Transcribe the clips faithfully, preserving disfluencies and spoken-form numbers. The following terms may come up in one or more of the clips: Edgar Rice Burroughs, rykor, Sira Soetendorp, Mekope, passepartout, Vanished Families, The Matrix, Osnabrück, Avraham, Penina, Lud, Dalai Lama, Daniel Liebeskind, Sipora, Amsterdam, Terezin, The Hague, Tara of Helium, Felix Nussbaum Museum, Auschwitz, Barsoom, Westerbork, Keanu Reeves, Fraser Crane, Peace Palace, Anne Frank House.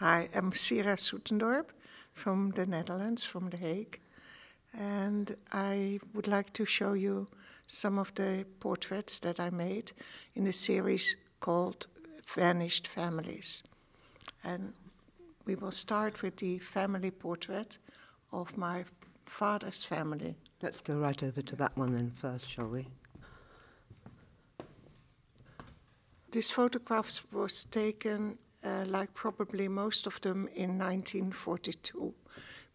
Hi, I'm Sira Soetendorp from the Netherlands, from The Hague, and I would like to show you some of the portraits that I made in the series called Vanished Families. And we will start with the family portrait of my father's family. Let's go right over to that one then first, shall we? This photograph was taken Uh, like probably most of them in nineteen forty-two.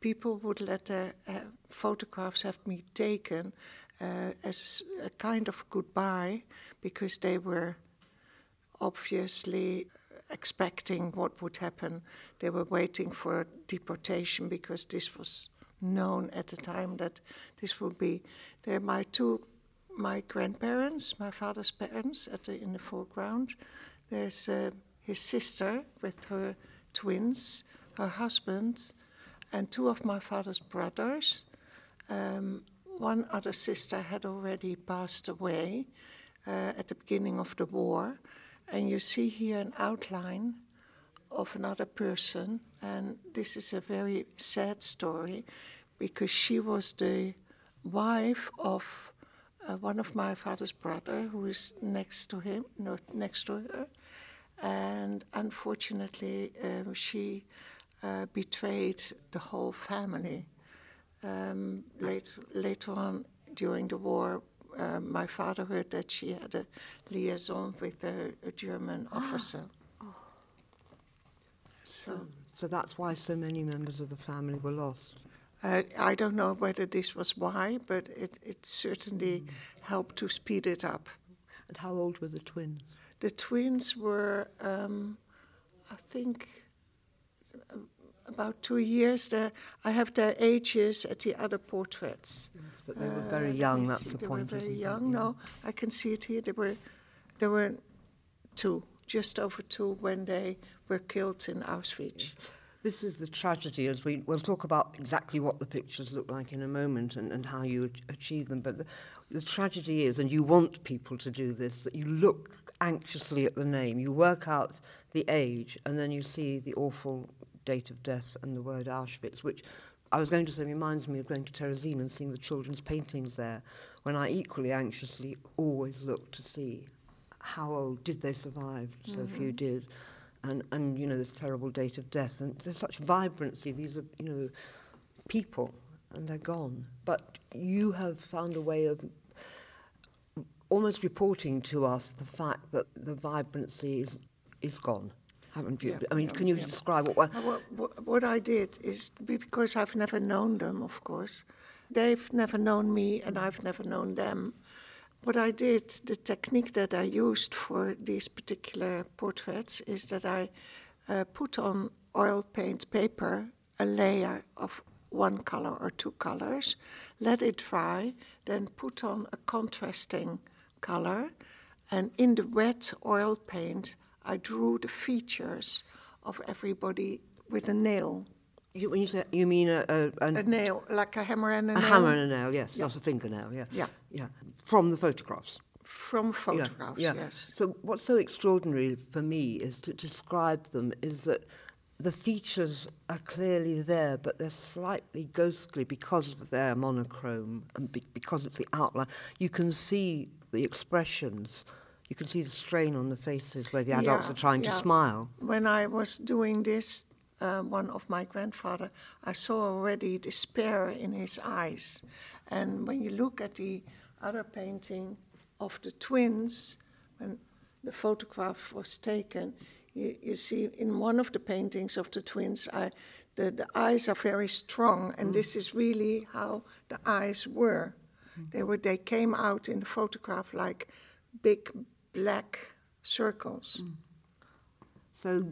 People would let their uh, photographs have me taken uh, as a kind of goodbye, because they were obviously expecting what would happen. They were waiting for deportation, because this was known at the time that this would be. They're my two, my grandparents, my father's parents at the, in the foreground. There's uh, his sister with her twins, her husband, and two of my father's brothers. Um, one other sister had already passed away uh, at the beginning of the war. And you see here an outline of another person. And this is a very sad story, because she was the wife of uh, one of my father's brother, who is next to him, not next to her. And unfortunately, um, she uh, betrayed the whole family. Um, later, later on during the war, uh, my father heard that she had a liaison with a, a German officer. Oh. So, so that's why so many members of the family were lost. Uh, I don't know whether this was why, but it, it certainly mm. helped to speed it up. And how old were the twins? The twins were, um, I think, about two years. They're, I have their ages at the other portraits. Yes, but they uh, were very young, that's see, the they point. They were very young, that, yeah. no. I can see it here. They were, they were two, just over two, when they were killed in Auschwitz. Yes. This is the tragedy, as we, we'll talk about exactly what the pictures look like in a moment and, and how you achieve them. But the, the tragedy is, and you want people to do this, that you look anxiously at the name, you work out the age, and then you see the awful date of death and the word Auschwitz, which I was going to say reminds me of going to Terezin and seeing the children's paintings there, when I equally anxiously always look to see how old did they survive, mm-hmm. so few did. And, and, you know, this terrible date of death. And there's such vibrancy. These are, you know, people, and they're gone. But you have found a way of almost reporting to us the fact that the vibrancy is, is gone, haven't you? Yeah, I mean, yeah, can you yeah. describe what... What, what I did is, because I've never known them, of course. They've never known me, and I've never known them. What I did, the technique that I used for these particular portraits, is that I uh, put on oil paint paper a layer of one color or two colors, let it dry, then put on a contrasting color, and in the wet oil paint, I drew the features of everybody with a nail. You, when you say, you mean a, a, a, a nail, like a hammer and a, a nail? A hammer and a nail, yes, yeah. Not a fingernail, yes. Yeah. yeah. From the photographs? From photographs, yeah. Yeah. yes. So what's so extraordinary for me is to describe them is that the features are clearly there, but they're slightly ghostly because of their monochrome and be, because it's the outline. You can see the expressions. You can see the strain on the faces where the adults yeah, are trying yeah. to smile. When I was doing this, Uh, one of my grandfather, I saw already despair in his eyes. And when you look at the other painting of the twins, when the photograph was taken, you, you see in one of the paintings of the twins, I, the, the eyes are very strong, and mm. this is really how the eyes were. Mm. They were. They came out in the photograph like big black circles. Mm. So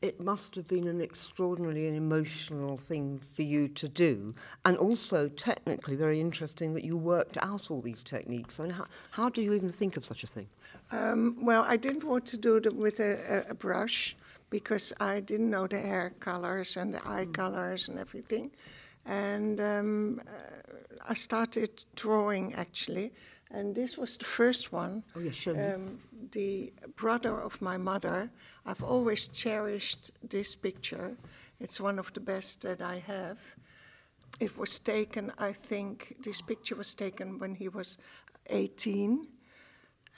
it must have been an extraordinarily emotional thing for you to do, and also technically very interesting that you worked out all these techniques. I mean, how, how do you even think of such a thing? Um, well, I didn't want to do it with a, a brush, because I didn't know the hair colors and the eye mm. colors and everything. And um, uh, I started drawing, actually. And this was the first one. Oh, yeah, sure. Um, the brother of my mother. I've always cherished this picture. It's one of the best that I have. It was taken, I think, this picture was taken when he was eighteen.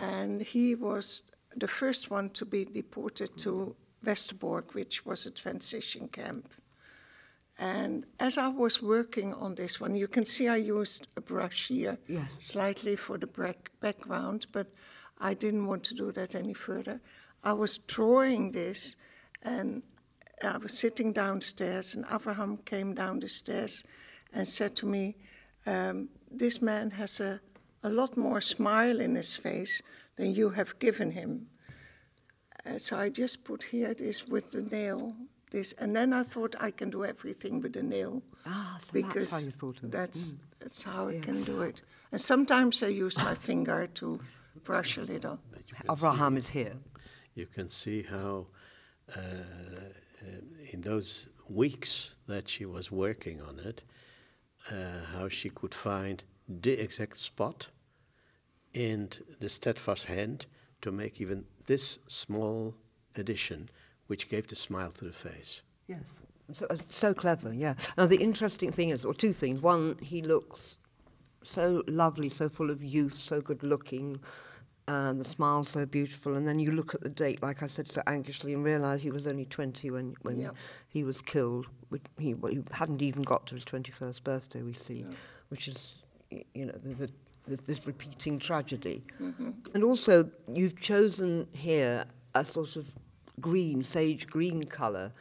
And he was the first one to be deported to Westerbork, which was a transition camp. And as I was working on this one, you can see I used a brush here, yes, slightly for the back background, but I didn't want to do that any further. I was drawing this, and I was sitting downstairs, and Avraham came down the stairs and said to me, um, this man has a, a lot more smile in his face than you have given him. Uh, so I just put here this with the nail, this, and then I thought I can do everything with a nail. Ah, so because that's how you thought of it. That's, mm. that's how yeah. I can do it. And sometimes I use my finger to brush a little. Avraham see, is here. You can see how uh, in those weeks that she was working on it, uh, how she could find the exact spot and the steadfast hand to make even this small addition, which gave the smile to the face. Yes, so, uh, so clever, yeah. Now the interesting thing is, or two things. One, he looks so lovely, so full of youth, so good looking, and the smile's so beautiful. And then you look at the date, like I said so anxiously, and realise he was only twenty when, when yeah. he was killed. He, well, he hadn't even got to his twenty-first birthday, we see, yeah. which is, you know, the, the This, this repeating tragedy. Mm-hmm. And also, you've chosen here a sort of green, sage green colour.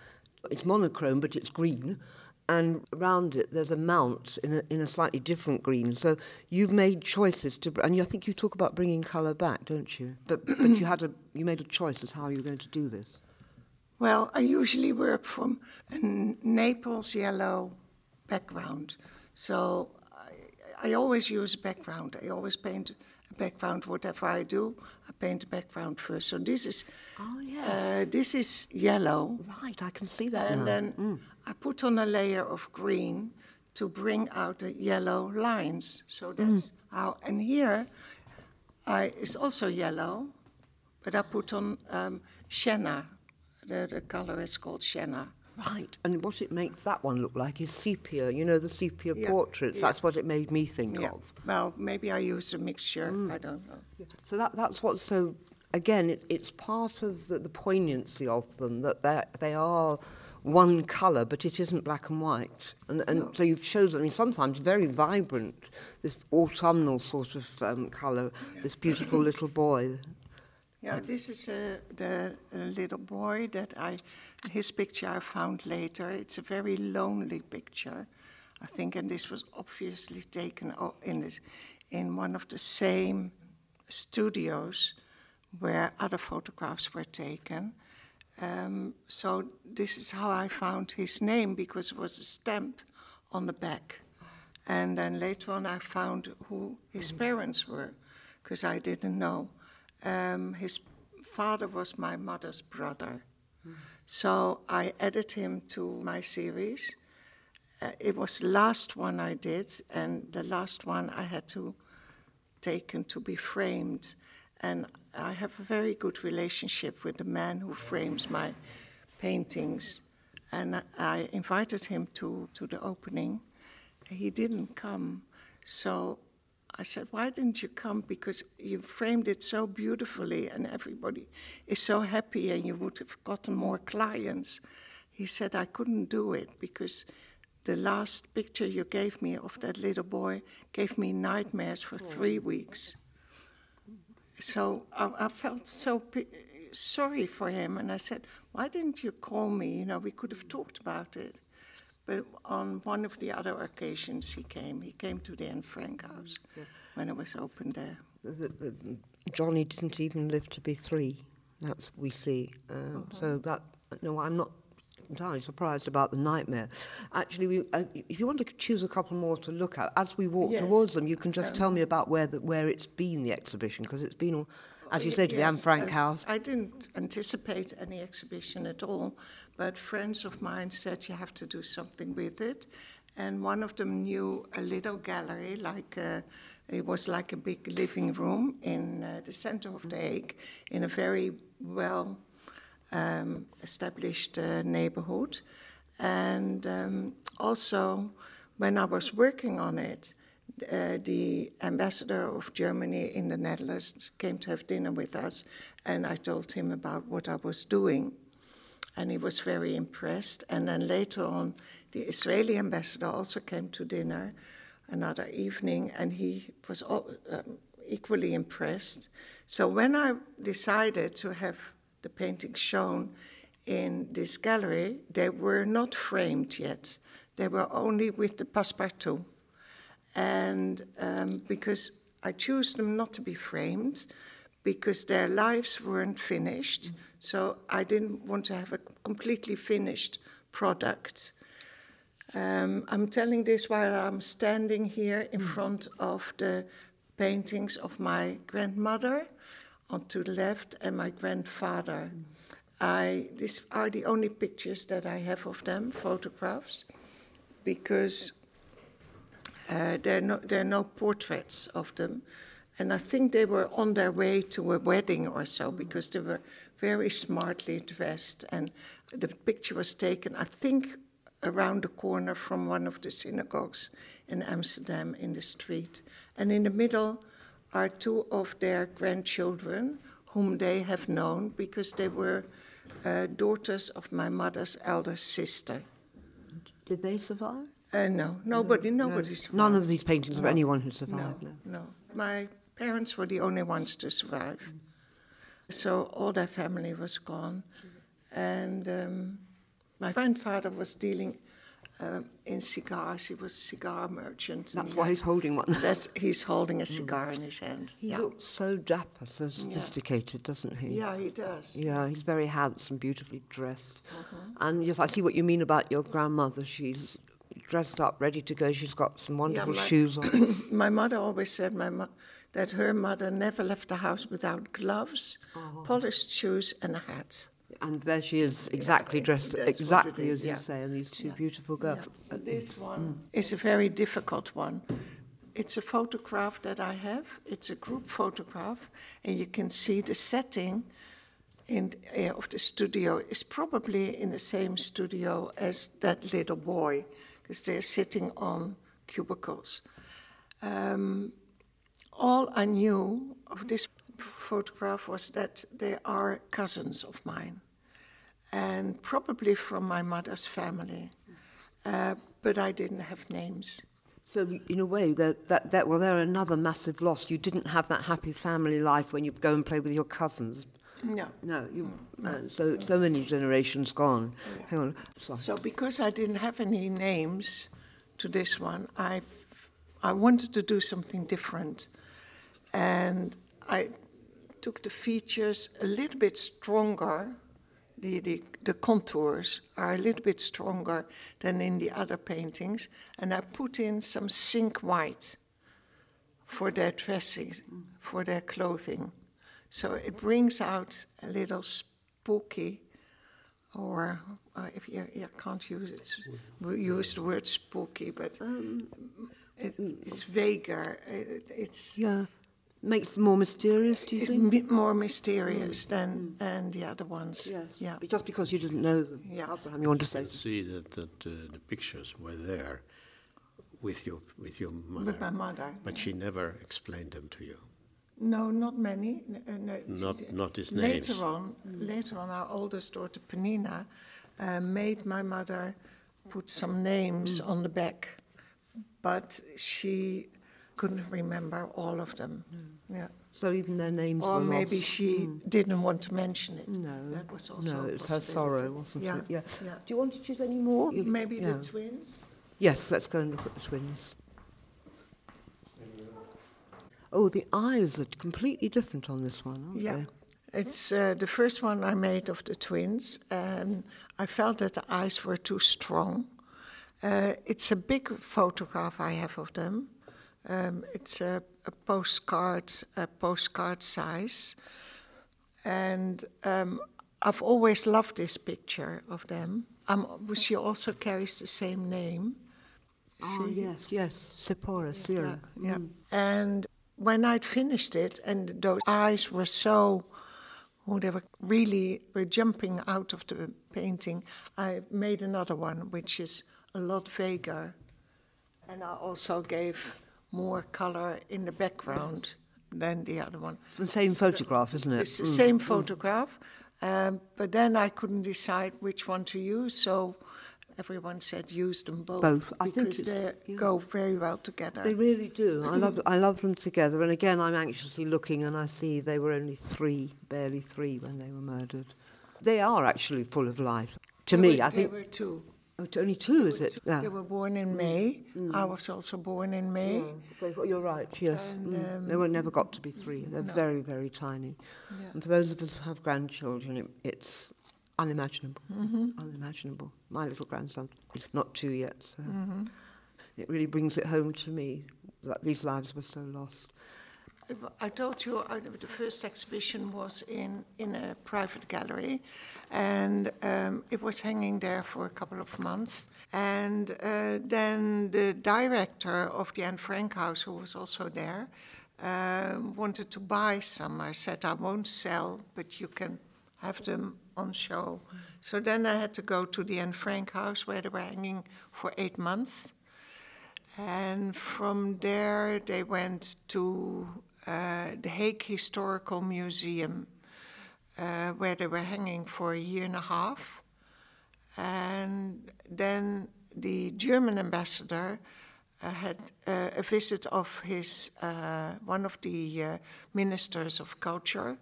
It's monochrome, but it's green. And around it, there's a mount in a, in a slightly different green. So you've made choices to... And I think you talk about bringing colour back, don't you? But but you had a you made a choice as how you're going to do this. Well, I usually work from a Naples yellow background. So... I always use a background. I always paint a background. Whatever I do, I paint a background first. So this is, oh, yes. uh, this is yellow. Right, I can see that. And now. then mm. I put on a layer of green to bring out the yellow lines. So that's mm. how. And here, I it's also yellow, but I put on um, Sienna. The, the color is called Sienna. Right, and what it makes that one look like is sepia, you know, the sepia yeah, portraits. Yeah. That's what it made me think yeah. of. Well, maybe I used a mixture, mm. I don't know. Yeah. So that that's what's so, again, it, it's part of the, the poignancy of them, that they are one colour, but it isn't black and white. And, and no. so you've chosen, I mean, sometimes very vibrant, this autumnal sort of um, colour, yeah. this beautiful little boy. Yeah, this is uh, the uh, little boy that I, his picture I found later. It's a very lonely picture, I think, and this was obviously taken in this, in one of the same studios where other photographs were taken. Um, so this is how I found his name, because it was a stamp on the back. And then later on I found who his parents were, because I didn't know. Um, his father was my mother's brother. Mm. So I added him to my series. Uh, it was the last one I did, and the last one I had to taken to be framed. And I have a very good relationship with the man who frames my paintings. And I invited him to, to the opening. He didn't come, so... I said, why didn't you come? Because you framed it so beautifully and everybody is so happy and you would have gotten more clients. He said, I couldn't do it because the last picture you gave me of that little boy gave me nightmares for three weeks. So I, I felt so p- sorry for him. And I said, why didn't you call me? You know, we could have talked about it. But on one of the other occasions he came. He came to the Anne Frank House yeah. when it was opened there. The, the, the, Johnny didn't even live to be three. That's we see. Um, uh-huh. So that, no, I'm not entirely surprised about the nightmare. Actually, we, uh, if you want to choose a couple more to look at, as we walk yes. towards them, you can just um, tell me about where the, where it's been, the exhibition, because it's been all... As you said, to yes, the Anne Frank House. I didn't anticipate any exhibition at all, but friends of mine said you have to do something with it. and one of them knew a little gallery, like a, it was like a big living room in uh, the center of The Hague, in a very well um, established uh, neighborhood. And um, also, when I was working on it, Uh, the ambassador of Germany in the Netherlands came to have dinner with us, and I told him about what I was doing, and he was very impressed. And then later on, the Israeli ambassador also came to dinner another evening, and he was all, um, equally impressed. So when I decided to have the painting shown in this gallery, they were not framed yet. They were only with the passepartout. And um, because I chose them not to be framed, because their lives weren't finished, mm-hmm. so I didn't want to have a completely finished product. Um, I'm telling this while I'm standing here in mm-hmm. front of the paintings of my grandmother, on to the left, and my grandfather. Mm-hmm. I, these are the only pictures that I have of them, photographs, because Uh, there, are no, there are no portraits of them, and I think they were on their way to a wedding or so, because they were very smartly dressed, and the picture was taken, I think, around the corner from one of the synagogues in Amsterdam in the street. And in the middle are two of their grandchildren, whom they have known, because they were uh, daughters of my mother's elder sister. Did they survive? Uh, no, nobody, nobody no, survived. None of these paintings of anyone who survived. No, no, no. My parents were the only ones to survive. Mm. So all their family was gone. And um, my grandfather was dealing um, in cigars. He was a cigar merchant. That's why had, he's holding one. That's, he's holding a cigar mm. in his hand. He yeah. looks so dapper, so sophisticated, yeah. doesn't he? Yeah, he does. Yeah, he's very handsome, beautifully dressed. Uh-huh. And yes, I see what you mean about your grandmother. She's dressed up, ready to go. She's got some wonderful yeah, my, shoes on. My mother always said my mo- that her mother never left the house without gloves, oh. polished shoes, and a hat. And there she is, exactly yeah, dressed, exactly as yeah. you say, and these two yeah. beautiful girls. Yeah. This one mm. is a very difficult one. It's a photograph that I have. It's a group photograph, and you can see the setting in uh, of the studio is probably in the same studio as that little boy, because they're sitting on cubicles. Um, all I knew of this photograph was that they are cousins of mine, and probably from my mother's family, uh, but I didn't have names. So in a way, that, that, that well, they're another massive loss. You didn't have that happy family life when you go and play with your cousins. No. No, you, no. So so many generations gone. Yeah. Hang on. Sorry. So because I didn't have any names to this one, I I wanted to do something different. And I took the features a little bit stronger. The, the, the contours are a little bit stronger than in the other paintings. And I put in some zinc white for their dressing, for their clothing. So it brings out a little spooky, or uh, if you, you can't use it, use the word spooky, but um, it, it's vaguer. It, it's yeah, makes it more mysterious. Do you it's think? It's more mysterious mm. than mm. and the other ones. Yes. Yeah, just because you didn't know them. Yeah, Abraham, you want to say? You see that that uh, the pictures were there with your with your mother. With my mother. But yeah. she never explained them to you. No, not many. Uh, no. Not, not his names. Later on, mm. later on, our oldest daughter, Penina, uh, made my mother put some names mm. on the back, but she couldn't remember all of them. Mm. Yeah. So even their names or were lost. Or maybe she mm. didn't want to mention it. No. That was also no, it's her sorrow, wasn't yeah. it? Yeah. yeah. Do you want to choose any more? You, maybe yeah. the twins? Yes, let's go and look at the twins. Oh, the eyes are completely different on this one, aren't yeah. they? It's uh, the first one I made of the twins, and I felt that the eyes were too strong. Uh, it's a big photograph I have of them. Um, it's a, a postcard, a postcard size, and um, I've always loved this picture of them. Um, she also carries the same name. Oh, yes, yes, Sipora, Sira. Yeah, yeah. Mm. And when I'd finished it, and those eyes were so, oh, they were really were jumping out of the painting, I made another one, which is a lot vaguer. And I also gave more color in the background than the other one. It's the same photograph, isn't it? It's the mm. same photograph, mm. um, but then I couldn't decide which one to use, so everyone said use them both. Both, I think, because they yeah. go very well together. They really do. I love, I love them together. And again, I'm anxiously looking, and I see they were only three, barely three, when they were murdered. They are actually full of life. To they me, were, I think. There were two. Oh, only two, is it? Two. Yeah. They were born in May. Mm. I was also born in May. Yeah. You're right, yes. And, mm. um, they were never got to be three. They're no. very, very tiny. Yeah. And for those of us who have grandchildren, it, it's unimaginable. Mm-hmm. Unimaginable. My little grandson is not two yet, so mm-hmm. it really brings it home to me that these lives were so lost. I told you I, the first exhibition was in, in a private gallery, and um, it was hanging there for a couple of months. And uh, then the director of the Anne Frank House, who was also there, uh, wanted to buy some. I said, I won't sell, but you can have them on show. So then I had to go to the Anne Frank House, where they were hanging for eight months. And from there they went to Uh, the Hague Historical Museum, uh, where they were hanging for a year and a half. And then the German ambassador uh, had uh, a visit of his uh, one of the uh, ministers of culture,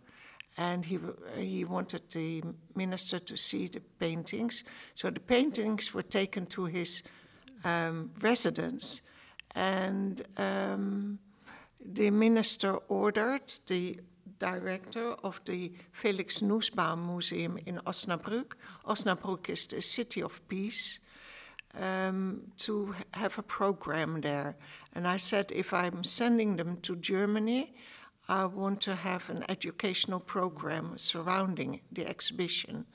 and he, he wanted the minister to see the paintings. So the paintings were taken to his um, residence, and um, the minister ordered the director of the Felix Nussbaum Museum in Osnabrück, Osnabrück is the city of peace, um, to have a program there. And I said, if I'm sending them to Germany, I want to have an educational program surrounding the exhibition.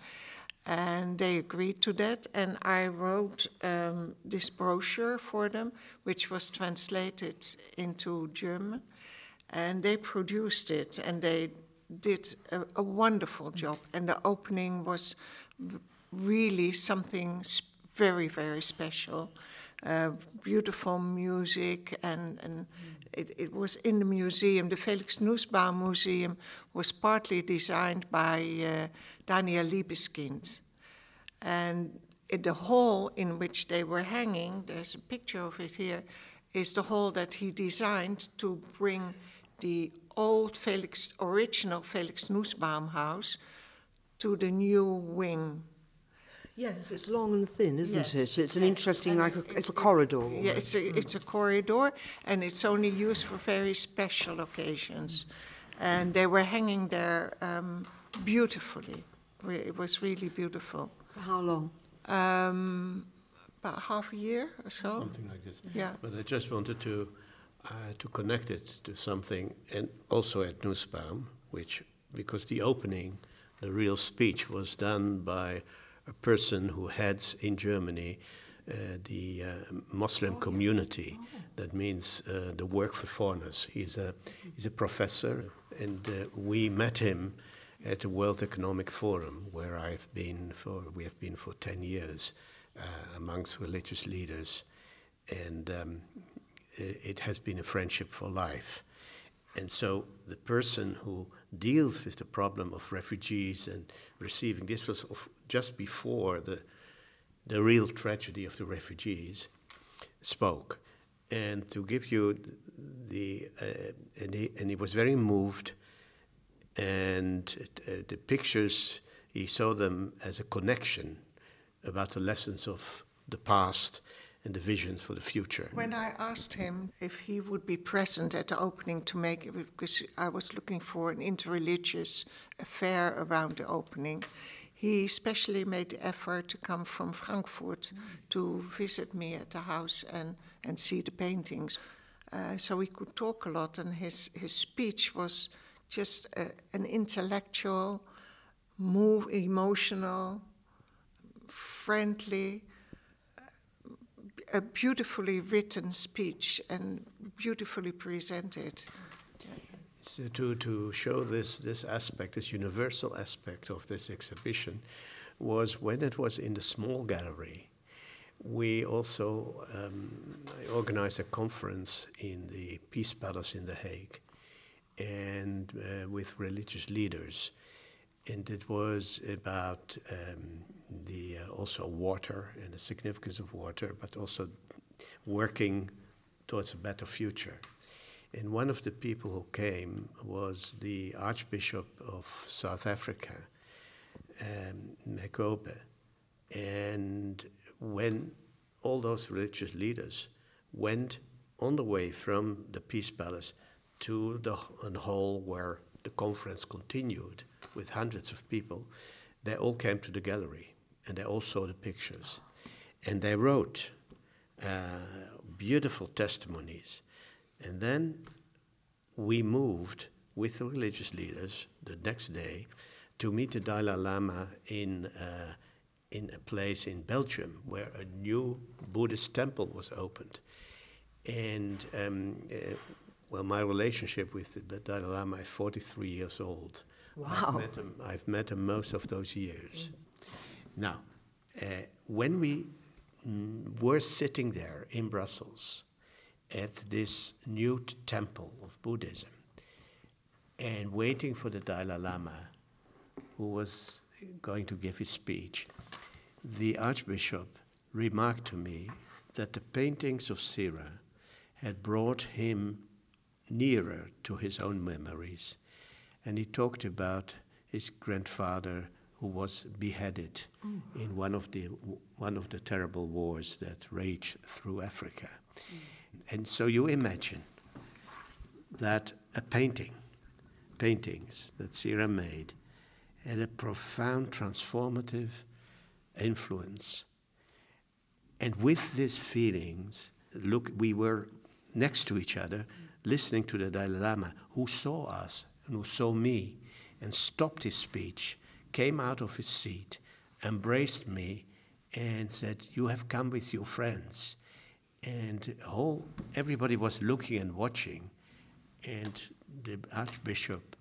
And they agreed to that, and I wrote um, this brochure for them, which was translated into German, and they produced it, and they did a, a wonderful job, and the opening was really something very, very special. Uh, beautiful music, and, and it, it was in the museum. The Felix Nussbaum Museum was partly designed by uh, Daniel Liebeskind. And it, the hall in which they were hanging, there's a picture of it here, is the hall that he designed to bring the old Felix, original Felix Nussbaum house to the new wing. Yes, it's long and thin, isn't yes. it? It's an yes. interesting, and like a, it's a corridor. Yeah, it's a, it's a corridor, and it's only used for very special occasions. And they were hanging there um, beautifully. It was really beautiful. For how long? Um, about half a year or so. Something like this. Yeah. But I just wanted to uh, to connect it to something, and also at Nussbaum, which because the opening, the real speech was done by a person who heads in Germany uh, the uh, Muslim community. That means uh, the work for foreigners. He's a, he's a professor, and uh, we met him at the World Economic Forum, where I've been for, we have been for ten years uh, amongst religious leaders. And um, it has been a friendship for life. And so the person who deals with the problem of refugees and receiving, this was of just before the the real tragedy of the refugees, spoke. And to give you the, uh, and, he, and he was very moved, and uh, the pictures, he saw them as a connection about the lessons of the past and the visions for the future. When I asked him if he would be present at the opening to make it, because I was looking for an interreligious affair around the opening, he especially made the effort to come from Frankfurt mm. to visit me at the house and, and see the paintings. Uh, so we could talk a lot, and his, his speech was just a, an intellectual, move, emotional, friendly, a beautifully written speech and beautifully presented. So to, to show this, this aspect, this universal aspect of this exhibition, was when it was in the small gallery, we also um, organized a conference in the Peace Palace in The Hague, and uh, with religious leaders. And it was about um, the uh, also water and the significance of water, but also working towards a better future. And one of the people who came was the Archbishop of South Africa, um, Mekope. And when all those religious leaders went on the way from the Peace Palace to the hall where the conference continued with hundreds of people, they all came to the gallery and they all saw the pictures. And they wrote uh, beautiful testimonies. And then we moved with the religious leaders the next day to meet the Dalai Lama in, uh, in a place in Belgium where a new Buddhist temple was opened. And, um, uh, well, my relationship with the Dalai Lama is forty-three years old. Wow. I've met him, I've met him most of those years. Mm. Now, uh, when we mm, were sitting there in Brussels, at this new temple of Buddhism and waiting for the Dalai Lama, who was going to give his speech, the Archbishop remarked to me that the paintings of Sira had brought him nearer to his own memories. And he talked about his grandfather who was beheaded mm. in one of the one of the terrible wars that raged through Africa. Mm. And so you imagine that a painting, paintings that Sira made, had a profound transformative influence. And with these feelings, look, we were next to each other, listening to the Dalai Lama, who saw us and who saw me, and stopped his speech, came out of his seat, embraced me, and said, "You have come with your friends." And whole everybody was looking and watching, and the Archbishop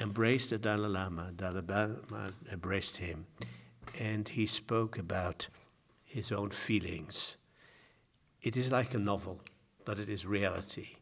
embraced the Dalai Lama, Dalai Lama embraced him, and he spoke about his own feelings. It is like a novel, but it is reality.